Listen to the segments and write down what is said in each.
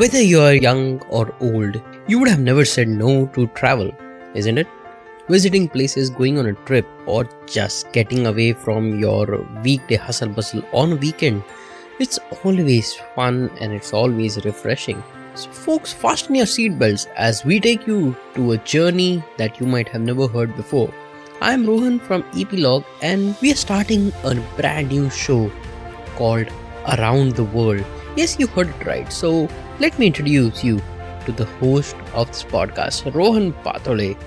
Whether you are young or old, you would have never said no to travel, isn't it? Visiting places, going on a trip, or just getting away from your weekday hustle bustle on a weekend, it's always fun and it's always refreshing. So folks, fasten your seatbelts as we take you to a journey that you might have never heard before. I am Rohan from Epilogue and we are starting a brand new show called Around the World. Yes, you heard it right. So let me introduce you to the host of this podcast, Rohan Pathole.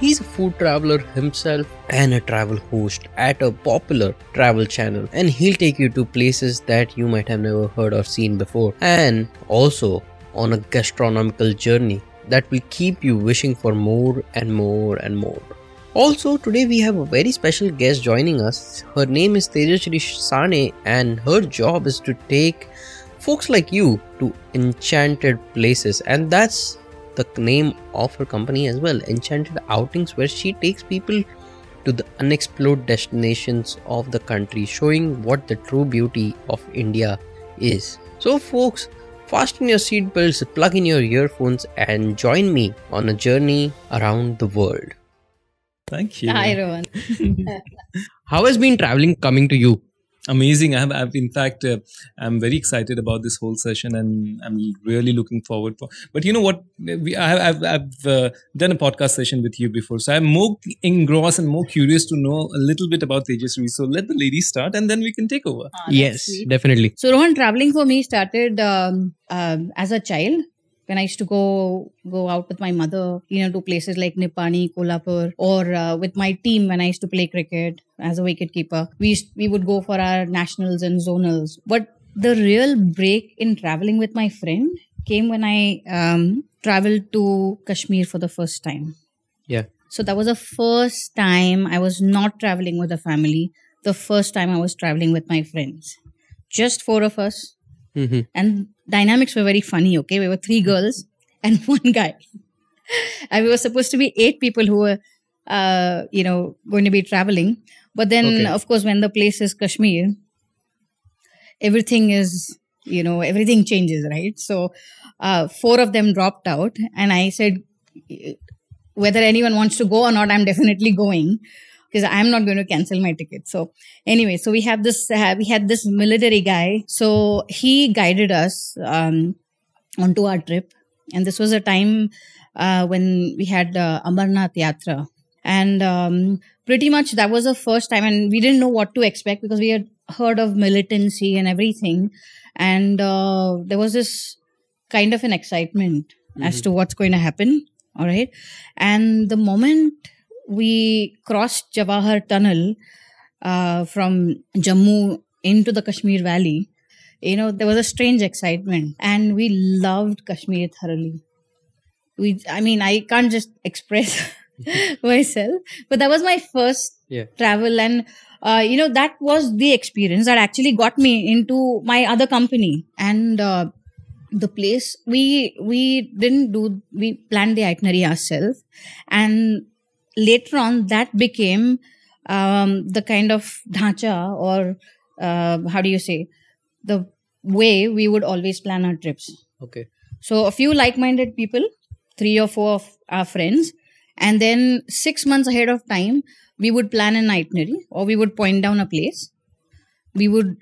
He's a food traveler himself and a travel host at a popular travel channel, and he'll take you to places that you might have never heard or seen before, and also on a gastronomical journey that will keep you wishing for more and more and more. Also, today we have a very special guest joining us. Her name is Tejashri Sane and her job is to take folks like you to enchanted places, and that's the name of her company as well, Enchanted Outings, where she takes people to the unexplored destinations of the country, showing what the true beauty of India is. So folks, fasten your seatbelts, plug in your earphones and join me on a journey around the world. Thank you. Hi, Rohan. How has been traveling coming to you? Amazing. I've in fact, I'm very excited about this whole session and I'm really looking forward for. But you know what? I've done a podcast session with you before, so I'm more engrossed and more curious to know a little bit about Tejashri. So let the ladies start and then we can take over. Yes, sweet. Definitely. So Rohan, traveling for me started as a child. When I used to go out with my mother, you know, to places like Nipani, Kolhapur, or with my team when I used to play cricket as a wicketkeeper, we would go for our nationals and zonals. But the real break in traveling with my friend came when I traveled to Kashmir for the first time. Yeah. So that was the first time I was not traveling with a family. The first time I was traveling with my friends, just four of us. Mm-hmm. And dynamics were very funny, okay? We were three girls and one guy. And we were supposed to be eight people who were, you know, going to be traveling. But then, Of course, when the place is Kashmir, everything is, you know, everything changes, right? So, four of them dropped out. And I said, whether anyone wants to go or not, I'm definitely going, because I'm not going to cancel my ticket. So anyway, so we had this military guy. So he guided us onto our trip. And this was a time when we had Amarnath Yatra. And pretty much that was the first time. And we didn't know what to expect because we had heard of militancy and everything. And there was this kind of an excitement as to what's going to happen. All right. And the moment we crossed Jawahar Tunnel from Jammu into the Kashmir Valley, you know, there was a strange excitement and we loved Kashmir thoroughly. I can't just express myself, but that was my first travel. And, you know, that was the experience that actually got me into my other company. And the place, we planned the itinerary ourselves, and later on, that became the kind of dhancha, or the way we would always plan our trips. Okay. So a few like-minded people, three or four of our friends, and then 6 months ahead of time, we would plan an itinerary, or we would point down a place. We would,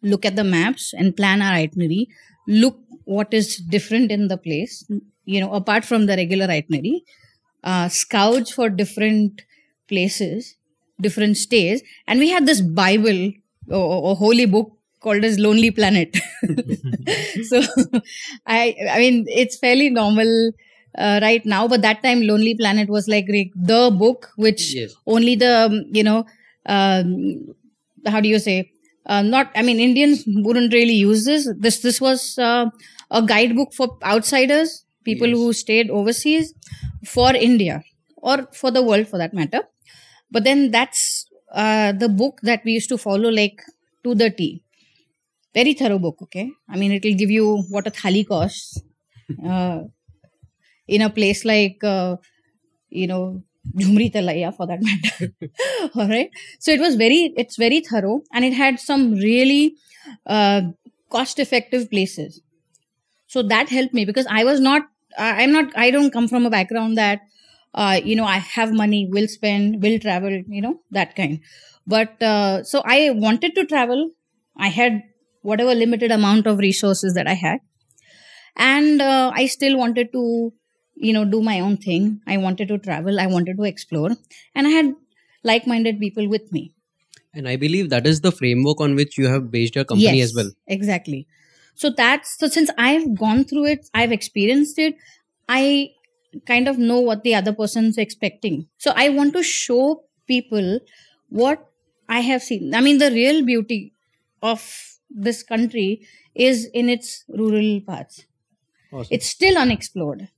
look at the maps and plan our itinerary, look what is different in the place, you know, apart from the regular itinerary. Scouts for different places, different stays, and we had this Bible or holy book called as Lonely Planet. So I mean it's fairly normal right now, but that time Lonely Planet was like the book which only the Indians wouldn't really use this was a guidebook for outsiders, people who stayed overseas, for India or for the world for that matter. But then that's the book that we used to follow like to the T. Very thorough book, okay? I mean, it'll give you what a thali costs in a place like, Jhumri Thalaya for that matter. All right? So it's very thorough, and it had some really cost-effective places. So that helped me because I was not, I don't come from a background that, I have money, will spend, will travel, that kind. But so I wanted to travel. I had whatever limited amount of resources that I had. And I still wanted to, do my own thing. I wanted to travel. I wanted to explore. And I had like-minded people with me. And I believe that is the framework on which you have based your company as well. Exactly. So since I've gone through it, I've experienced it, I kind of know what the other person's expecting. So I want to show people what I have seen. I mean, the real beauty of this country is in its rural parts. Awesome. It's still unexplored.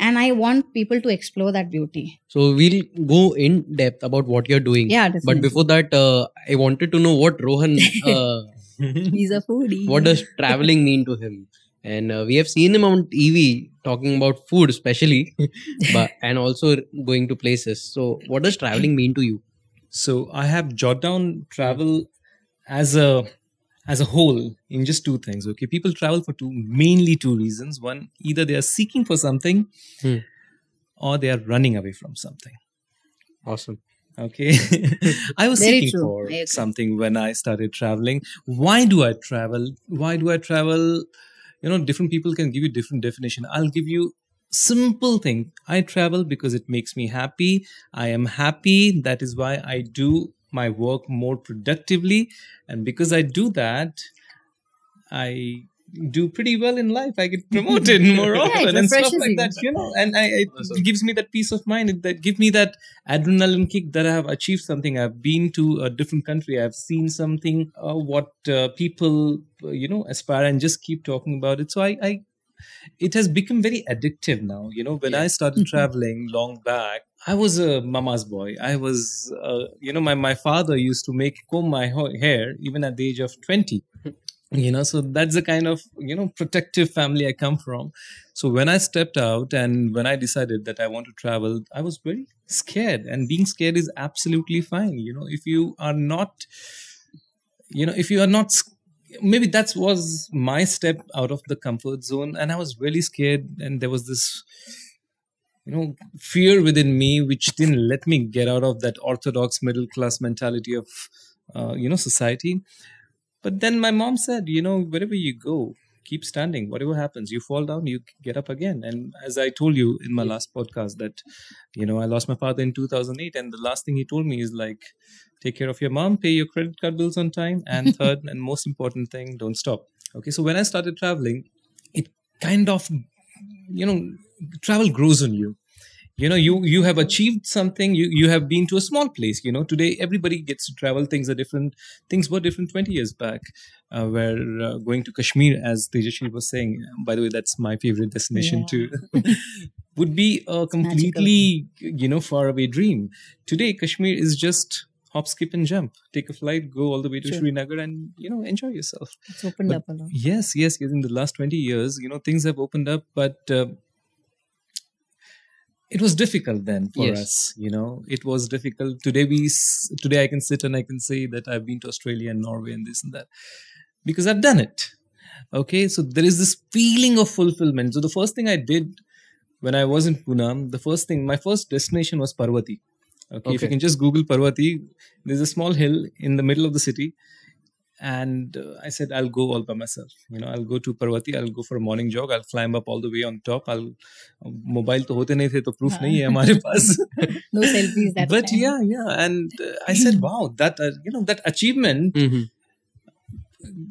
And I want people to explore that beauty. So we'll go in depth about what you're doing. Yeah, definitely. But before that, I wanted to know what Rohan... He's a foodie. What does traveling mean to him? And we have seen him on TV talking about food especially and also going to places. So what does traveling mean to you? So I have jotted down travel as a whole in just two things. Okay, people travel for mainly two reasons. One, either they are seeking for something or they are running away from something. Awesome. Okay. I was seeking for something when I started traveling. Why do I travel? Different people can give you different definition. I'll give you simple thing. I travel because it makes me happy. I am happy. That is why I do my work more productively. And because I do that, I do pretty well in life. I get promoted more often and stuff like that, And it gives me that peace of mind. It gives me that adrenaline kick that I have achieved something. I've been to a different country. I've seen something people, aspire and just keep talking about it. So it has become very addictive now. When I started traveling long back, I was a mama's boy. I was, my father used to comb my hair even at the age of 20. So that's the kind of, protective family I come from. So when I stepped out and when I decided that I want to travel, I was very scared, and being scared is absolutely fine. If you are not, maybe that was my step out of the comfort zone, and I was really scared, and there was this, fear within me, which didn't let me get out of that orthodox middle class mentality of, society. But then my mom said, wherever you go, keep standing. Whatever happens, you fall down, you get up again. And as I told you in my last podcast that, I lost my father in 2008. And the last thing he told me is take care of your mom, pay your credit card bills on time. And third and most important thing, don't stop. Okay. So when I started traveling, it kind of, travel grows on you. You have achieved something. You have been to a small place. Today everybody gets to travel. Things are different. Things were different 20 years back. Where going to Kashmir, as Tejashri was saying. By the way, that's my favorite destination too. Would be a completely faraway dream. Today Kashmir is just hop, skip, and jump. Take a flight, go all the way to Srinagar, and enjoy yourself. It's opened up a lot. Yes. In the last 20 years, things have opened up, but. It was difficult then for us, It was difficult. Today I can sit and I can say that I've been to Australia and Norway and this and that because I've done it. Okay, so there is this feeling of fulfillment. So the first thing I did when I was in Pune, my first destination was Parvati. Okay, if you can just Google Parvati, there's a small hill in the middle of the city. And I said, I'll go all by myself. I'll go to Parvati. I'll go for a morning jog. I'll climb up all the way on top. I'll mobile to hote nahi the, to proof nahi hai hamare paas. No selfies. But time. And I said, wow, that that achievement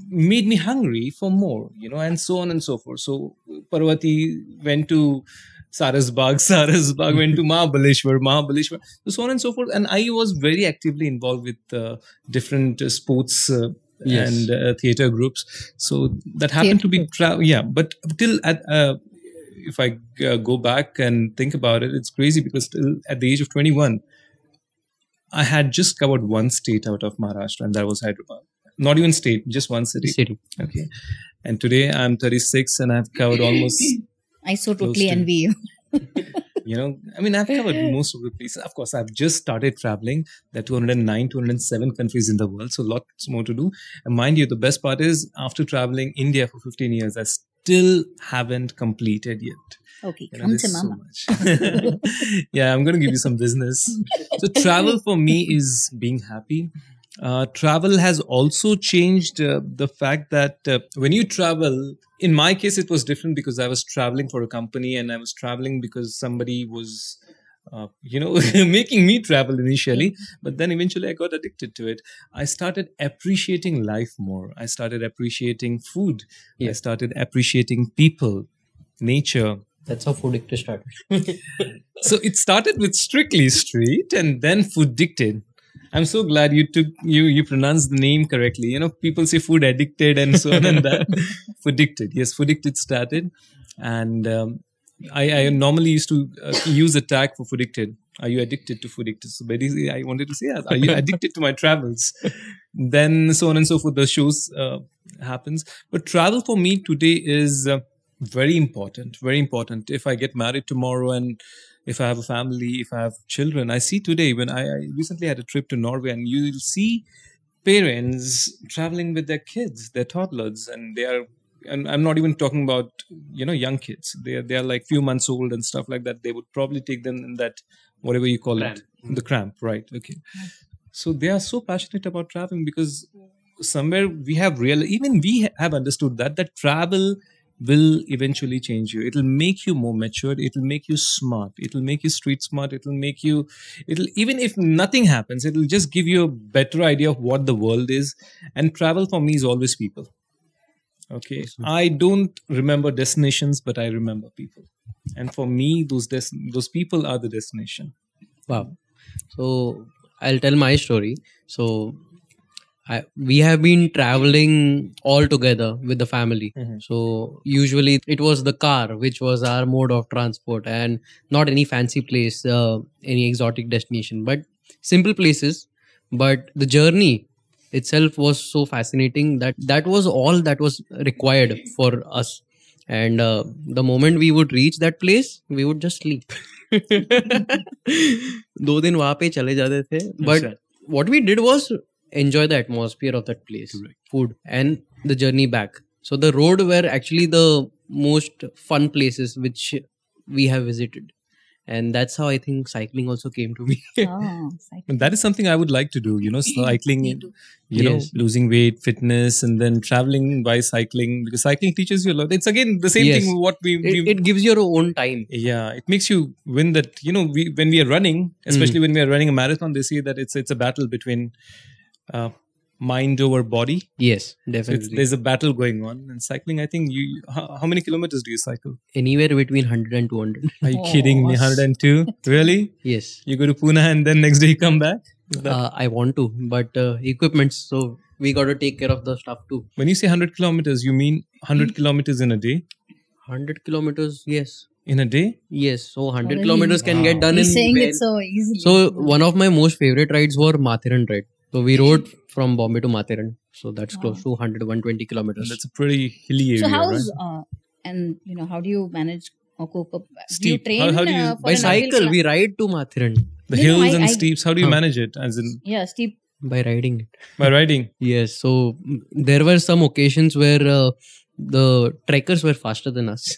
made me hungry for more. And so on and so forth. So Parvati went to Sarasbagh went to Mahabaleshwar, so on and so forth. And I was very actively involved with different sports. And theater groups. So that happened to be travel. Yeah. But till if I go back and think about it, it's crazy because till at the age of 21, I had just covered one state out of Maharashtra, and that was Hyderabad. Not even state, just one city. Okay. And today I'm 36 and I've covered almost. I so totally envy you. I've covered most of the places. Of course, I've just started traveling. There are 207 countries in the world. So lots more to do. And mind you, the best part is after traveling India for 15 years, I still haven't completed yet. Okay, you know, come to mama. So yeah, I'm going to give you some business. So travel for me is being happy. Travel has also changed the fact that when you travel, in my case, it was different because I was traveling for a company and I was traveling because somebody was, making me travel initially. But then eventually I got addicted to it. I started appreciating life more. I started appreciating food. Yeah. I started appreciating people, nature. That's how Foodicted started. So it started with Strictly Street and then Foodicted. I'm so glad you pronounced the name correctly. You know, people say food addicted and so on and that. Foodicted. Yes, Foodicted started. And I normally used to use a tag for Foodicted. Are you addicted to Foodicted? So basically I wanted to say, are you addicted to my travels? Then so on and so forth, the shows happens. But travel for me today is very important, very important. If I get married tomorrow and if I have a family, if I have children, I see today when I recently had a trip to Norway and you'll see parents traveling with their kids, their toddlers, and I'm not even talking about, young kids. They are like few months old and stuff like that. They would probably take them in that, whatever you call cramp. It, the cramp, right? Okay. So they are so passionate about traveling because somewhere we have understood that travel will eventually change you. It'll make you more matured. It'll make you smart. It'll make you street smart. It'll even if nothing happens, it'll just give you a better idea of what the world is. And travel for me is always people. Okay. Awesome. I don't remember destinations, but I remember people. And for me, those people are the destination. Wow. So I'll tell my story. So we have been traveling all together with the family. Mm-hmm. So usually it was the car, which was our mode of transport, and not any fancy place, any exotic destination, but simple places. But the journey itself was so fascinating that was all that was required for us. And the moment we would reach that place, we would just sleep. 2 दिन वहाँ पे चले जाते थे. But what we did was enjoy the atmosphere of that place, correct, food and the journey back. So the road were actually the most fun places which we have visited. And that's how I think cycling also came to me. Oh, and that is something I would like to do, cycling, you know, losing weight, fitness, and then traveling by cycling, because cycling teaches you a lot. It's again the same thing what it gives you your own time. Yeah. It makes you win that, when we are running, especially when we are running a marathon, they say that it's a battle between mind over body. Yes, definitely. So there's a battle going on. And cycling, I think how many kilometers do you cycle? Anywhere between 100 and 200. Are you kidding me? 102? Really? Yes. You go to Pune and then next day you come back? I want to, but equipment, so we got to take care of the stuff too. When you say 100 kilometers, you mean 100 kilometers in a day? 100 kilometers, yes. In a day? Yes. So 100 kilometers can get done. You're saying it so easily. So one of my most favorite rides were Mathiran ride. So we rode from Bombay to Mathiran. So that's close to 120 kilometers. That's a pretty hilly area. So how's, right? How do you manage or cope up? Do you train? By cycle, we ride to Mathiran. The hills and steeps, how do you manage it? As in, steep. By riding it. By riding? Yes. So there were some occasions where the trekkers were faster than us.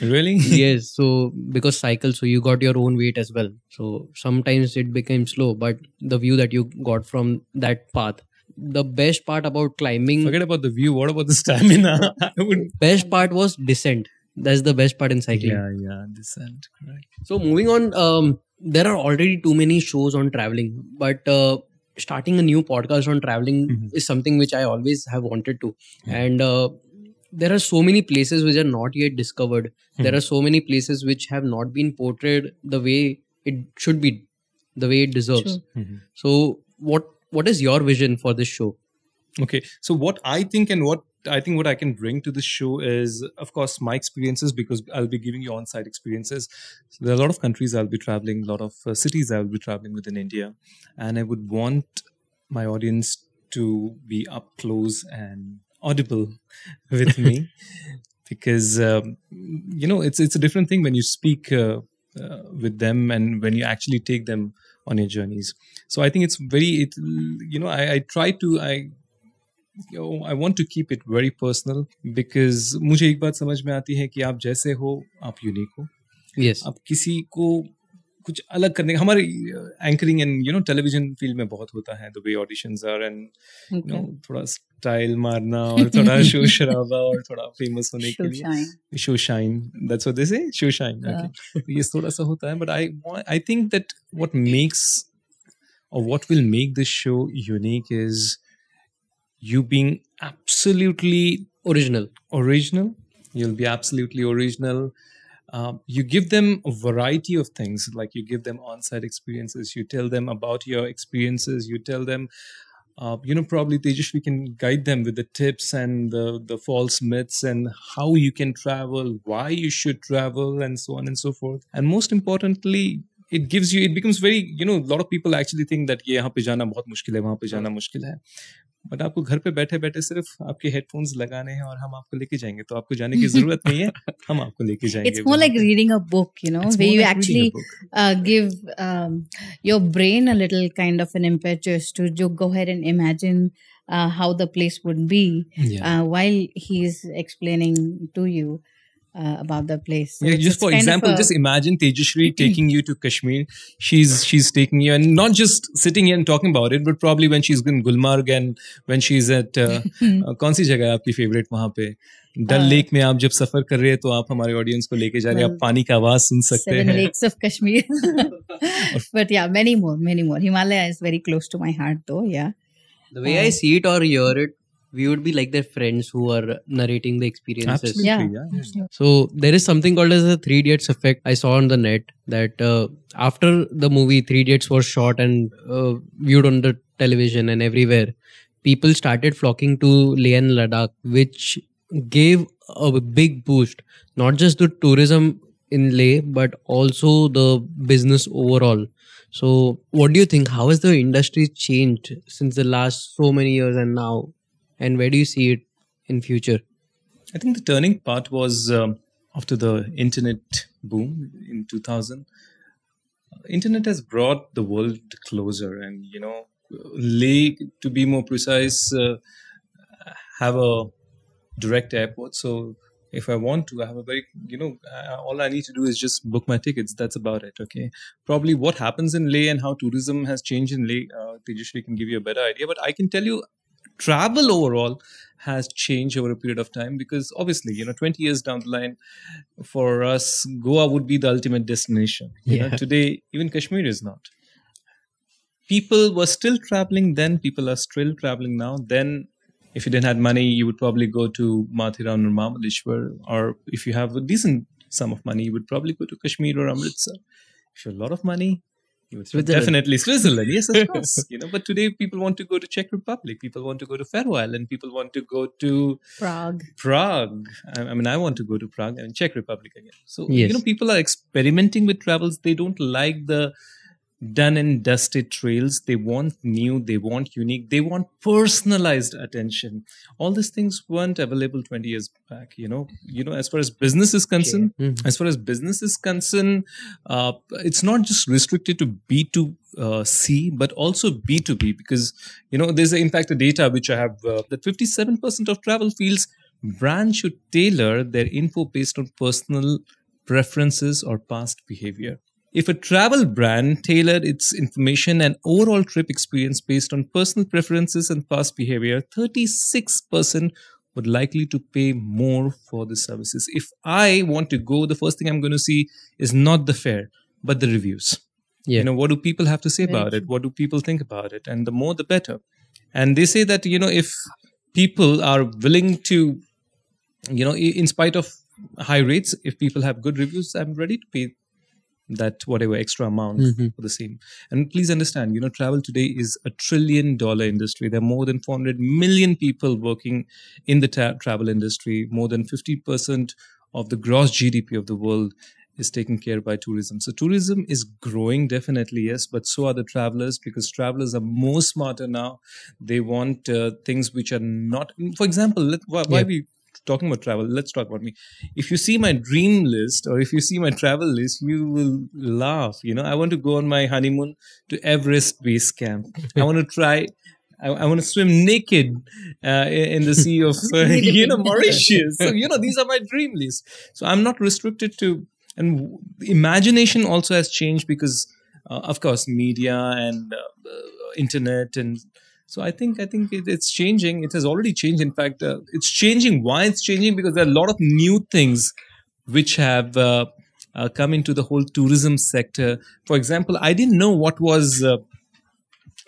Really? Yes. So because cycle, so you got your own weight as well. So sometimes it became slow, but the view that you got from that path. The best part about climbing. Forget about the view. What about the stamina? Best part was descent. That's the best part in cycling. Yeah. Descent. Correct. So moving on, there are already too many shows on traveling, but starting a new podcast on traveling is something which I always have wanted to. Yeah. And there are so many places which are not yet discovered. There are so many places which have not been portrayed the way it should be, the way it deserves. Sure. So what is your vision for this show? Okay. So what I can bring to this show is, of course, my experiences, because I'll be giving you on-site experiences. So there are a lot of countries I'll be traveling, a lot of cities I'll be traveling within India. And I would want my audience to be up close and audible with me, because it's a different thing when you speak with them and when you actually take them on your journeys. So I think it's very I try to I I want to keep it very personal because मुझे एक बात समझ में आती है कि आप जैसे हो आप यूनिक हो. Yes. आप किसी को कुछ अलग करने का हमारे एंकरिंग एंड टेलीविजन फील्ड में बहुत होता है the way auditions are and थोड़ा स्टाइल मारना और थोड़ा शो शराबा और थोड़ा फेमस होने के लिए show shine that's what they say show shine okay ये थोड़ा सा होता है but I think that what makes or what will make this show unique is you being absolutely original. You'll be absolutely original. You give them a variety of things, like you give them on-site experiences, you tell them about your experiences, you tell them, probably Tejashri can guide them with the tips and the false myths and how you can travel, why you should travel and so on and so forth. And most importantly, it gives you, it becomes very, a lot of people actually think that yahan pe jana bahut mushkil hai, wahan pe jana mushkil hai. But आपको घर पे बैठे बैठे सिर्फ आपके headphones लगाने हैं और हम आपको लेके जाएंगे तो आपको जाने की जरूरत नहीं है हम आपको लेके जाएंगे. It's more like reading a book where you actually give your brain a little kind of an impetus to go ahead and imagine how the place would be while he's explaining to you about the place. So just for example, just imagine Tejashri taking you to Kashmir. She's taking you and not just sitting here and talking about it, but probably when she's in Gulmarg and when she's at kaunsi jagah aapki favorite wahan pe Dal Lake mein aap jab safar kar rahe hain to aap hamare audience ko leke ja rahe hain, aap pani ka awaaz sun sakte hain. Seven lakes of Kashmir. But yeah, many more. Himalaya is very close to my heart though, yeah. The way I see it or hear it, we would be like their friends who are narrating the experiences. Absolutely, yeah. So there is something called as the Three Dates effect. I saw on the net that after the movie Three Dates was shot and viewed on the television and everywhere, people started flocking to Leh and Ladakh, which gave a big boost, not just to tourism in Leh, but also the business overall. So what do you think? How has the industry changed since the last so many years and now? And where do you see it in future? I think the turning part was after the internet boom in 2000. Internet has brought the world closer and, Leh, to be more precise, have a direct airport. So if I want to, I have a very, all I need to do is just book my tickets. That's about it. Okay. Probably what happens in Leh and how tourism has changed in Leh, Tejashri can give you a better idea. But I can tell you, travel overall has changed over a period of time because obviously, 20 years down the line, for us, Goa would be the ultimate destination. Today, even Kashmir is not. People were still traveling then. People are still traveling now. Then, if you didn't have money, you would probably go to Mathiran or Mahabaleshwar. Or if you have a decent sum of money, you would probably go to Kashmir or Amritsar. If you have a lot of money, definitely Switzerland, yes, of course. But today people want to go to Czech Republic, people want to go to Faroe Island, people want to go to Prague. I mean, I want to go to Prague and Czech Republic again. So, people are experimenting with travels. They don't like the done and dusted trails. They want new, they want unique, they want personalized attention. All these things weren't available 20 years back, as far as business is concerned, it's not just restricted to B2C, but also B2B because, there's in fact a data which I have that 57% of travel feels brands should tailor their info based on personal preferences or past behavior. If a travel brand tailored its information and overall trip experience based on personal preferences and past behavior, 36% would likely to pay more for the services. If I want to go, the first thing I'm going to see is not the fare, but the reviews. Yeah. What do people have to say about it? What do people think about it? And the more, the better. And they say that, if people are willing to, in spite of high rates, if people have good reviews, I'm ready to pay that whatever extra amount for the same. And please understand, travel today is $1 trillion industry. There are more than 400 million people working in the travel industry. More than 50% of the gross GDP of the world is taken care of by tourism. So tourism is growing definitely, yes, but so are the travelers because travelers are more smarter now. They want things which are not, for example, why we talking about travel, let's talk about me. If you see my dream list or if you see my travel list, you will laugh. I want to go on my honeymoon to Everest Base Camp. I want to try I want to swim naked in the sea of, Mauritius. So, these are my dream lists. So I'm not restricted to, and imagination also has changed because, of course, media and internet. And so I think it's changing. It has already changed. In fact, it's changing. Why it's changing? Because there are a lot of new things which have come into the whole tourism sector. For example, I didn't know what was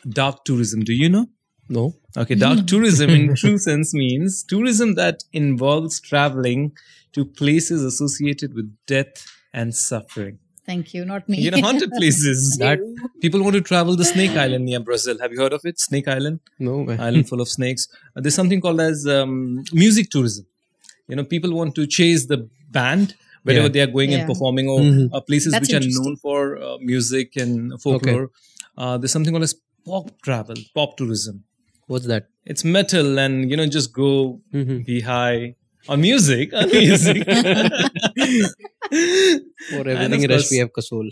dark tourism. Do you know? No. Okay, dark tourism in true sense means tourism that involves traveling to places associated with death and suffering. Thank you, not me. Haunted places. That people want to travel the Snake Island near Brazil. Have you heard of it? Snake Island? No. Island full of snakes. There's something called as music tourism. People want to chase the band wherever they are going and performing, or places which are known for music and folklore. Okay. There's something called as pop tourism. What's that? It's metal and, just go be high. Or music. For everything else, we have Kasol.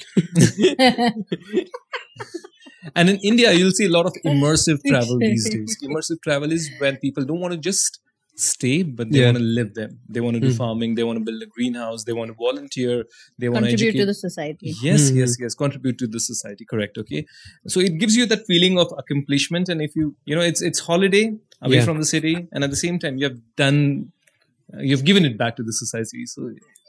And in India, you'll see a lot of immersive travel these days. Immersive travel is when people don't want to just stay, but they want to live them. They want to do farming. They want to build a greenhouse. They want to volunteer. They want to contribute to the society. Yes, yes, yes. Contribute to the society. Correct. Okay. So it gives you that feeling of accomplishment. And if you, it's holiday away from the city. And at the same time, you have done, you've given it back to the society.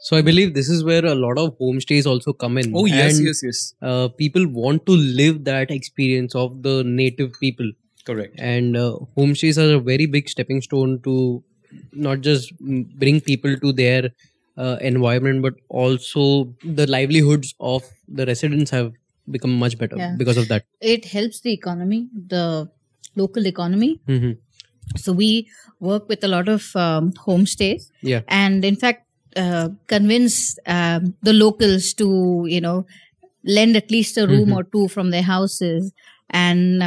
So I believe this is where a lot of homestays also come in. Oh, yes, and, yes. People want to live that experience of the native people. Correct. And homestays are a very big stepping stone to not just bring people to their environment, but also the livelihoods of the residents have become much better because of that. It helps the economy, the local economy. Mm-hmm. So we work with a lot of homestays and in fact convince the locals to, lend at least a room or two from their houses and,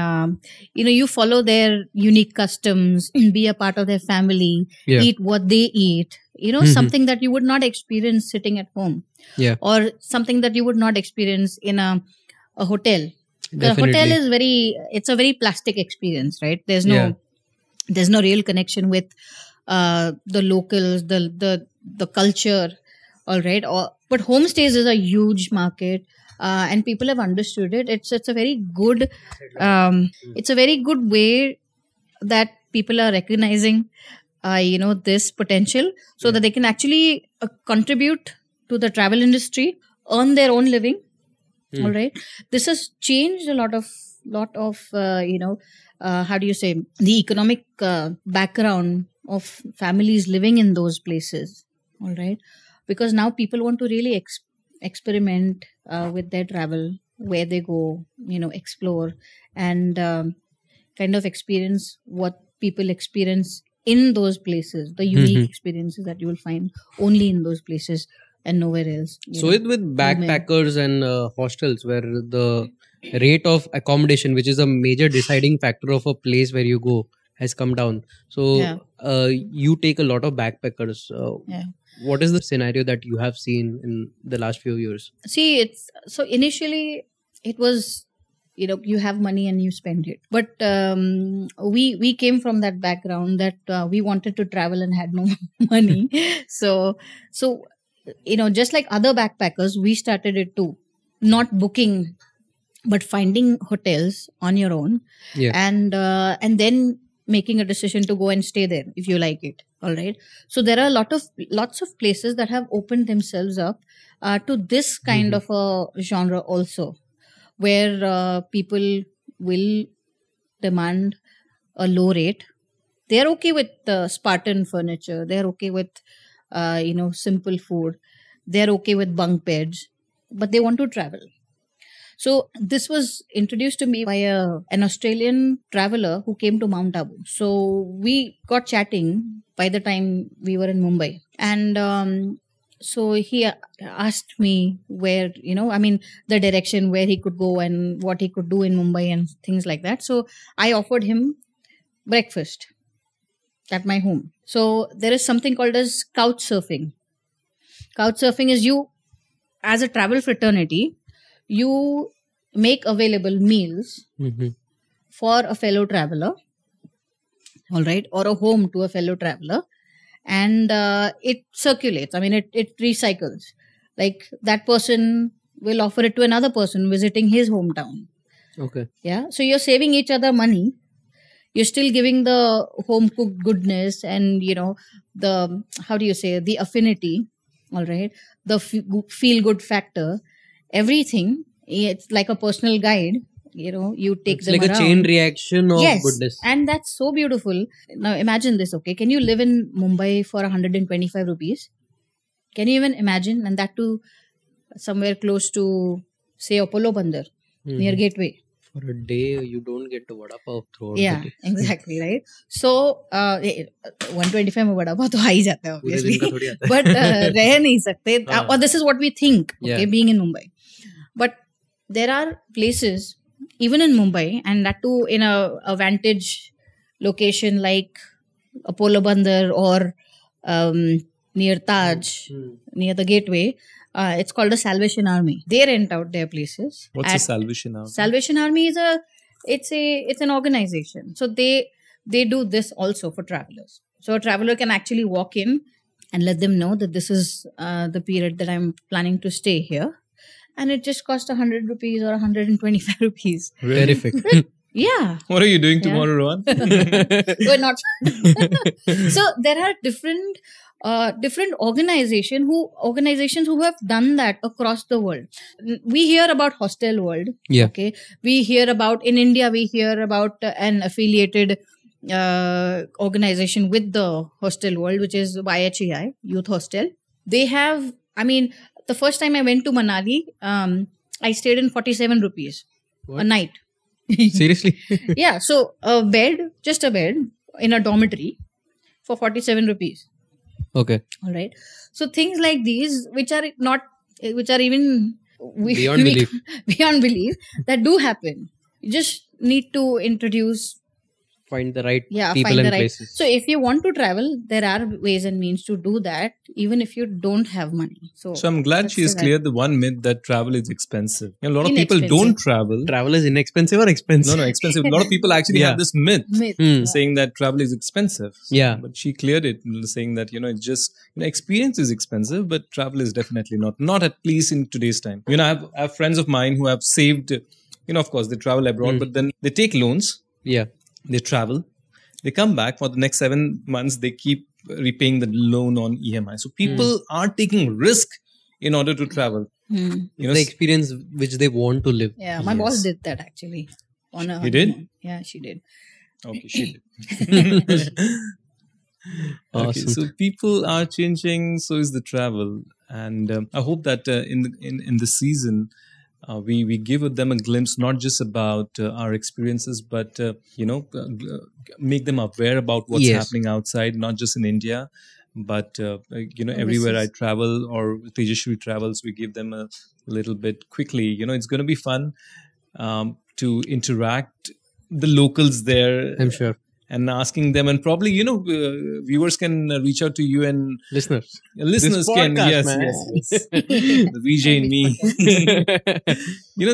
you follow their unique customs, be a part of their family, eat what they eat, something that you would not experience sitting at home or something that you would not experience in a hotel. Definitely. The hotel is it's a very plastic experience, right? There's no real connection with the locals, the culture, all right. But homestays is a huge market, and people have understood it. It's a very good, it's a very good way that people are recognizing, this potential, so that they can actually contribute to the travel industry, earn their own living. All right, this has changed a lot of how do you say, the economic background of families living in those places, all right? Because now people want to really experiment with their travel, where they go, explore and kind of experience what people experience in those places, the unique experiences that you will find only in those places and nowhere else. So with backpackers and hostels where the rate of accommodation, which is a major deciding factor of a place where you go, has come down. So you take a lot of backpackers. What is the scenario that you have seen in the last few years? See, initially it was, you have money and you spend it. But we came from that background that we wanted to travel and had no money. So, just like other backpackers, we started it too. Not booking, but finding hotels on your own and then making a decision to go and stay there if you like it. All right. So there are lots of places that have opened themselves up to this kind of a genre also, where people will demand a low rate. They are okay with Spartan furniture. They are okay with, simple food. They are okay with bunk beds, but they want to travel. So this was introduced to me by an Australian traveler who came to Mount Abu. So we got chatting by the time we were in Mumbai. And so he asked me where, the direction where he could go and what he could do in Mumbai and things like that. So I offered him breakfast at my home. So there is something called as couch surfing. Couch surfing is you, as a travel fraternity, you make available meals for a fellow traveler all right, or a home to a fellow traveler, and it circulates. I mean, it recycles. Like that person will offer it to another person visiting his hometown. Okay. Yeah. So you're saving each other money. You're still giving the home cooked goodness and, you know, the, how do you say, the affinity, all right, the feel good factor, everything. It's like a personal guide, you know, you take it's them like around. Like a chain reaction of goodness. And that's so beautiful. Now imagine this, okay, can you live in Mumbai for 125 rupees? Can you even imagine? And that too, somewhere close to, say, Apollo Bunder, near Gateway. For a day, you don't get to vada pav throughout the day. Yeah, exactly, right? So, 125 mein vada pav to high jata hai, obviously. But reh nahi sakte. Or this is what we think, okay, being in Mumbai. But there are places, even in Mumbai, and that too in a vantage location like Apollo Bunder or near Taj, near the Gateway. It's called the Salvation Army. They rent out their places. What's the Salvation Army? Salvation Army is it's an organization. So they do this also for travelers. So a traveler can actually walk in and let them know that this is the period that I'm planning to stay here. And it just cost 100 rupees or 125 rupees. Terrific. Yeah. What are you doing tomorrow, Rohan? We're not. So there are different organizations who have done that across the world. We hear about Hostel World. Yeah. Okay. We hear about, in India, we hear about an affiliated organization with the Hostel World, which is YHEI, Youth Hostel. They have, I mean, the first time I went to Manali, I stayed in 47 rupees a night. Seriously? Yeah. So a bed, just a bed in a dormitory for 47 rupees. Okay. All right. So things like these, which are even beyond belief, that do happen. You just need to find the right people and places. So if you want to travel, there are ways and means to do that, even if you don't have money. So I'm glad she has cleared the one myth that travel is expensive. A lot of people don't travel. Travel is inexpensive or expensive? No, expensive. A lot of people actually have this myth saying that travel is expensive. So, yeah. But she cleared it, saying that, it's just, experience is expensive, but travel is definitely not. Not at least in today's time. I have friends of mine who have saved, of course, they travel abroad, but then they take loans. Yeah. They travel, they come back for the next 7 months, they keep repaying the loan on EMI. So people are taking risk in order to travel. The experience which they want to live. Yeah, my boss did that actually. He did? Yeah, she did. Okay, she did. Awesome. Okay, so people are changing, so is the travel. And I hope that in the season, we give them a glimpse, not just about our experiences, but, make them aware about what's happening outside, not just in India, but, everywhere I travel or Tejashri travels, we give them a little bit quickly. It's going to be fun to interact the locals there. I'm sure. And asking them, and probably, viewers can reach out to you and listeners. Listeners podcast, can, yes. The VJ in me.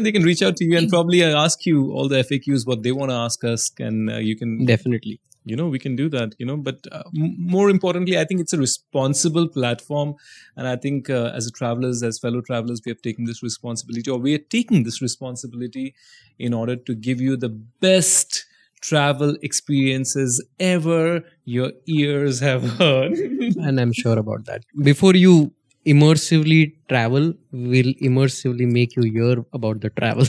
They can reach out to you and probably ask you all the FAQs, what they want to ask us. And you can definitely, we can do that, But more importantly, I think it's a responsible platform. And I think as fellow travelers, we have taken this responsibility, or we are taking this responsibility in order to give you the best travel experiences ever your ears have heard. And I'm sure about that. Before you immersively travel, we'll immersively make you hear about the travel.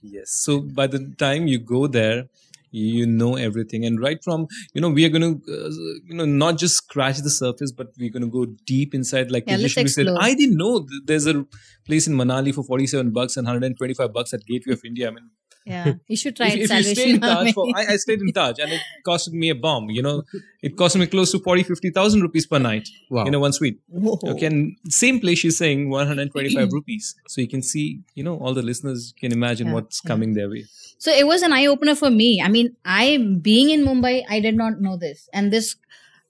Yes. So by the time you go there, you know everything. And right from, we are going to, not just scratch the surface, but we're going to go deep inside. Like Tejashri said, I didn't know there's a place in Manali for 47 bucks and 125 bucks at Gateway of India. I mean, yeah, you should try it. Salvation Army. I stayed in Taj and it costed me a bomb. It cost me close to 40,000-50,000 rupees per night. Wow. In one suite. Whoa. Okay, and same place she's saying 125 rupees. So you can see, all the listeners can imagine what's coming their way. So it was an eye opener for me. I mean, being in Mumbai, I did not know this, and this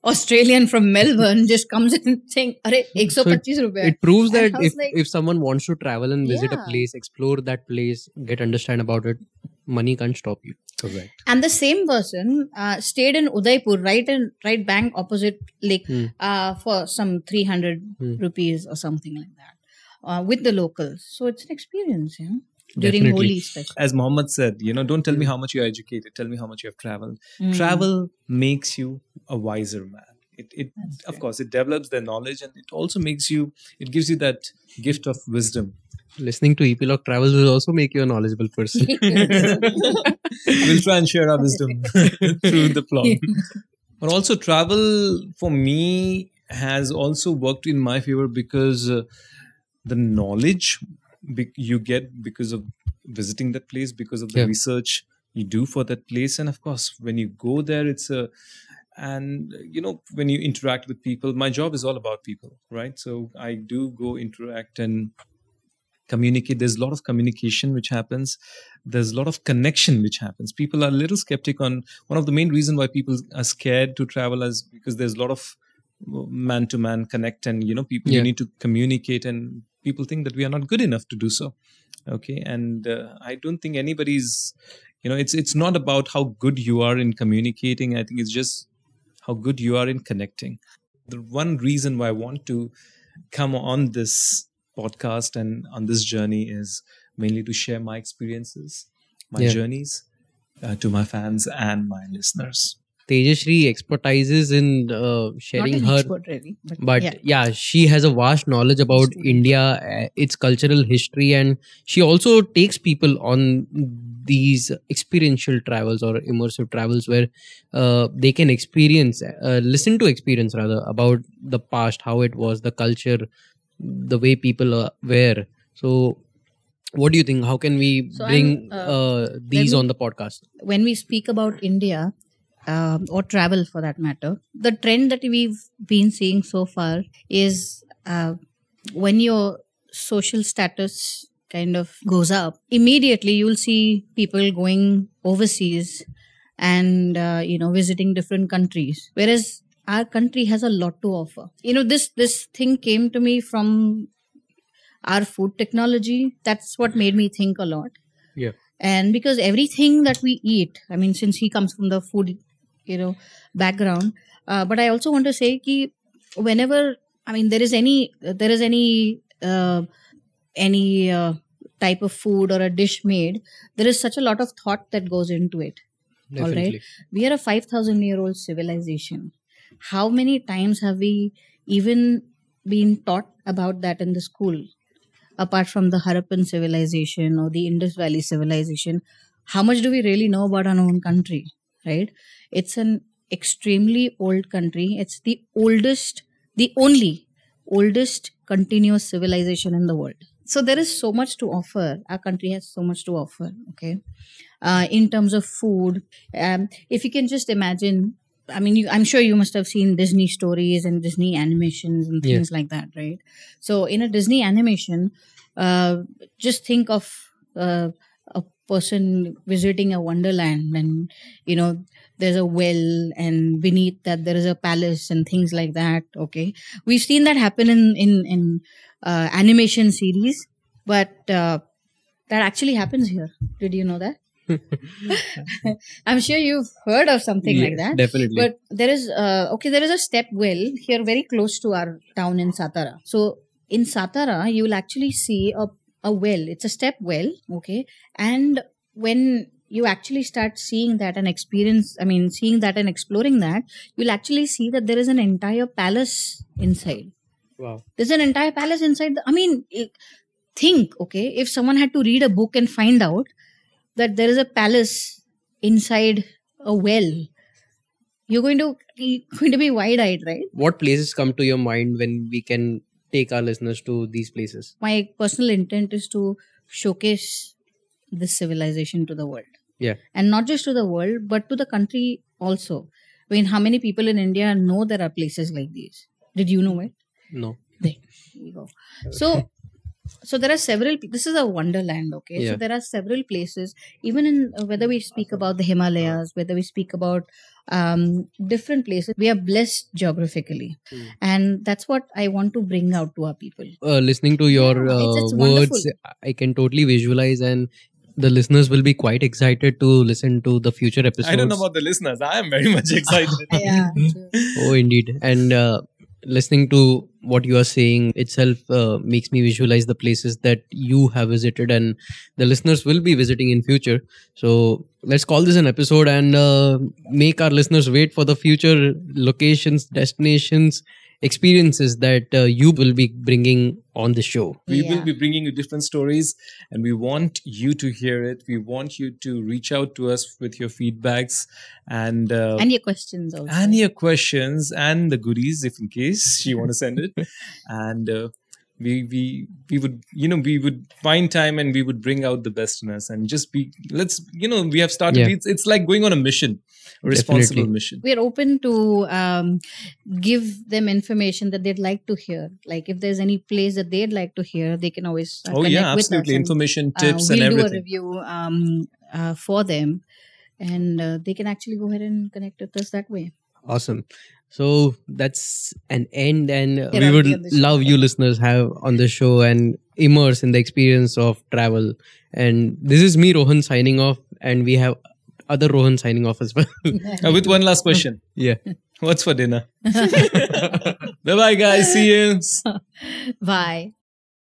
Australian from Melbourne just comes in saying, "Arey, 125 rupees." It proves that if someone wants to travel and visit a place, explore that place, get understand about it, money can't stop you. Correct. And the same person stayed in Udaipur, right bank opposite lake, for some 300 rupees or something like that, with the locals. So it's an experience, yeah. During Holi, especially. As Mohammed said, you know, don't tell me how much you're educated. Tell me how much you have traveled. Travel makes you a wiser man. Of course, it develops their knowledge, and it also makes you, it gives you that gift of wisdom. Listening to Epilogue Travels will also make you a knowledgeable person. We'll try and share our wisdom through the plot. But also travel for me has also worked in my favor because the knowledge you get because of visiting that place, because of the research you do for that place. And of course, when you go there, and you know, when you interact with people, my job is all about people, right? So I do go interact and communicate. There's a lot of communication which happens. There's a lot of connection which happens. People are a little skeptic on one of the main reasons why people are scared to travel is because there's a lot of man-to-man connect, and you know, people you need to communicate, and people think that we are not good enough to do so. Okay, and I don't think anybody's, you know, it's not about how good you are in communicating. I think it's just how good you are in connecting. The one reason why I want to come on this podcast and on this journey is mainly to share my experiences, my journeys to my fans and my listeners. Tejashri expertises in sharing her expert, really, but she has a vast knowledge about India, its cultural history, and she also takes people on these experiential travels or immersive travels where they can listen to experience about the past, how it was, the culture, the way people were. So what do you think? How can we bring these on the podcast? When we speak about India, or travel for that matter, the trend that we've been seeing so far is when your social status kind of goes up, immediately you'll see people going overseas and, you know, visiting different countries. Whereas our country has a lot to offer. You know, this thing came to me from our food technology. That's what made me think a lot. Yeah. And because everything that we eat, I mean, since he comes from the food, you know, background. But I also want to say that whenever, I mean, there is any type of food or a dish made, there is such a lot of thought that goes into it. Definitely. All right. We are a 5,000-year-old civilization. How many times have we even been taught about that in the school? Apart from the Harappan civilization or the Indus Valley civilization, how much do we really know about our own country, right? It's an extremely old country. It's the only oldest continuous civilization in the world. So there is so much to offer. Our country has so much to offer, okay? In terms of food, if you can just imagine, I mean, I'm sure you must have seen Disney stories and Disney animations and things like that, right? So in a Disney animation, just think of a person visiting a wonderland and, you know, there's a well and beneath that there is a palace and things like that, okay? We've seen that happen in animation series, but that actually happens here. Did you know that? I'm sure you've heard of something like that. Definitely. But there is a step well here very close to our town in Satara. So in Satara, you will actually see a well. It's a step well, okay? And when you actually start seeing that and exploring that, you'll actually see that there is an entire palace inside. Wow. There's an entire palace inside. If someone had to read a book and find out that there is a palace inside a well, you're going to be wide-eyed, right? What places come to your mind when we can take our listeners to these places? My personal intent is to showcase this civilization to the world. Yeah. And not just to the world, but to the country also. I mean, how many people in India know there are places like these? Did you know it? No. There you go. So there are several, this is a wonderland, okay? Yeah. So there are several places, even in whether we speak about the Himalayas, whether we speak about different places, we are blessed geographically. And that's what I want to bring out to our people. Listening to your words, I can totally visualize, and the listeners will be quite excited to listen to the future episodes. I don't know about the listeners. I am very much excited. Yeah. Oh, indeed. And listening to what you are saying itself makes me visualize the places that you have visited and the listeners will be visiting in future. So let's call this an episode and make our listeners wait for the future locations, destinations, experiences that you will be bringing on the show. We will be bringing you different stories and we want you to hear it. We want you to reach out to us with your feedbacks and your questions also. And your questions and the goodies if in case you want to send it. And we would, you know, we would find time and we would bring out the best in us and just be, let's, you know, we have started, it's like going on a mission. Responsible Definitely. Mission. We're open to give them information that they'd like to hear. Like if there's any place that they'd like to hear, they can always connect with us. Oh yeah, absolutely. Information, tips and everything. We'll do a review for them and they can actually go ahead and connect with us that way. Awesome. So that's an end and we would love you listeners have on the show and immerse in the experience of travel. And this is me, Rohan, signing off, and we have other Rohan signing off as well. With one last question. Yeah. What's for dinner? Bye-bye guys. See you. Bye.